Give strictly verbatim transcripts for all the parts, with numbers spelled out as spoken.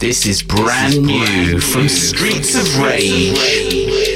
This is brand new from Streetz of Rage.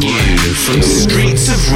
New from Streetz of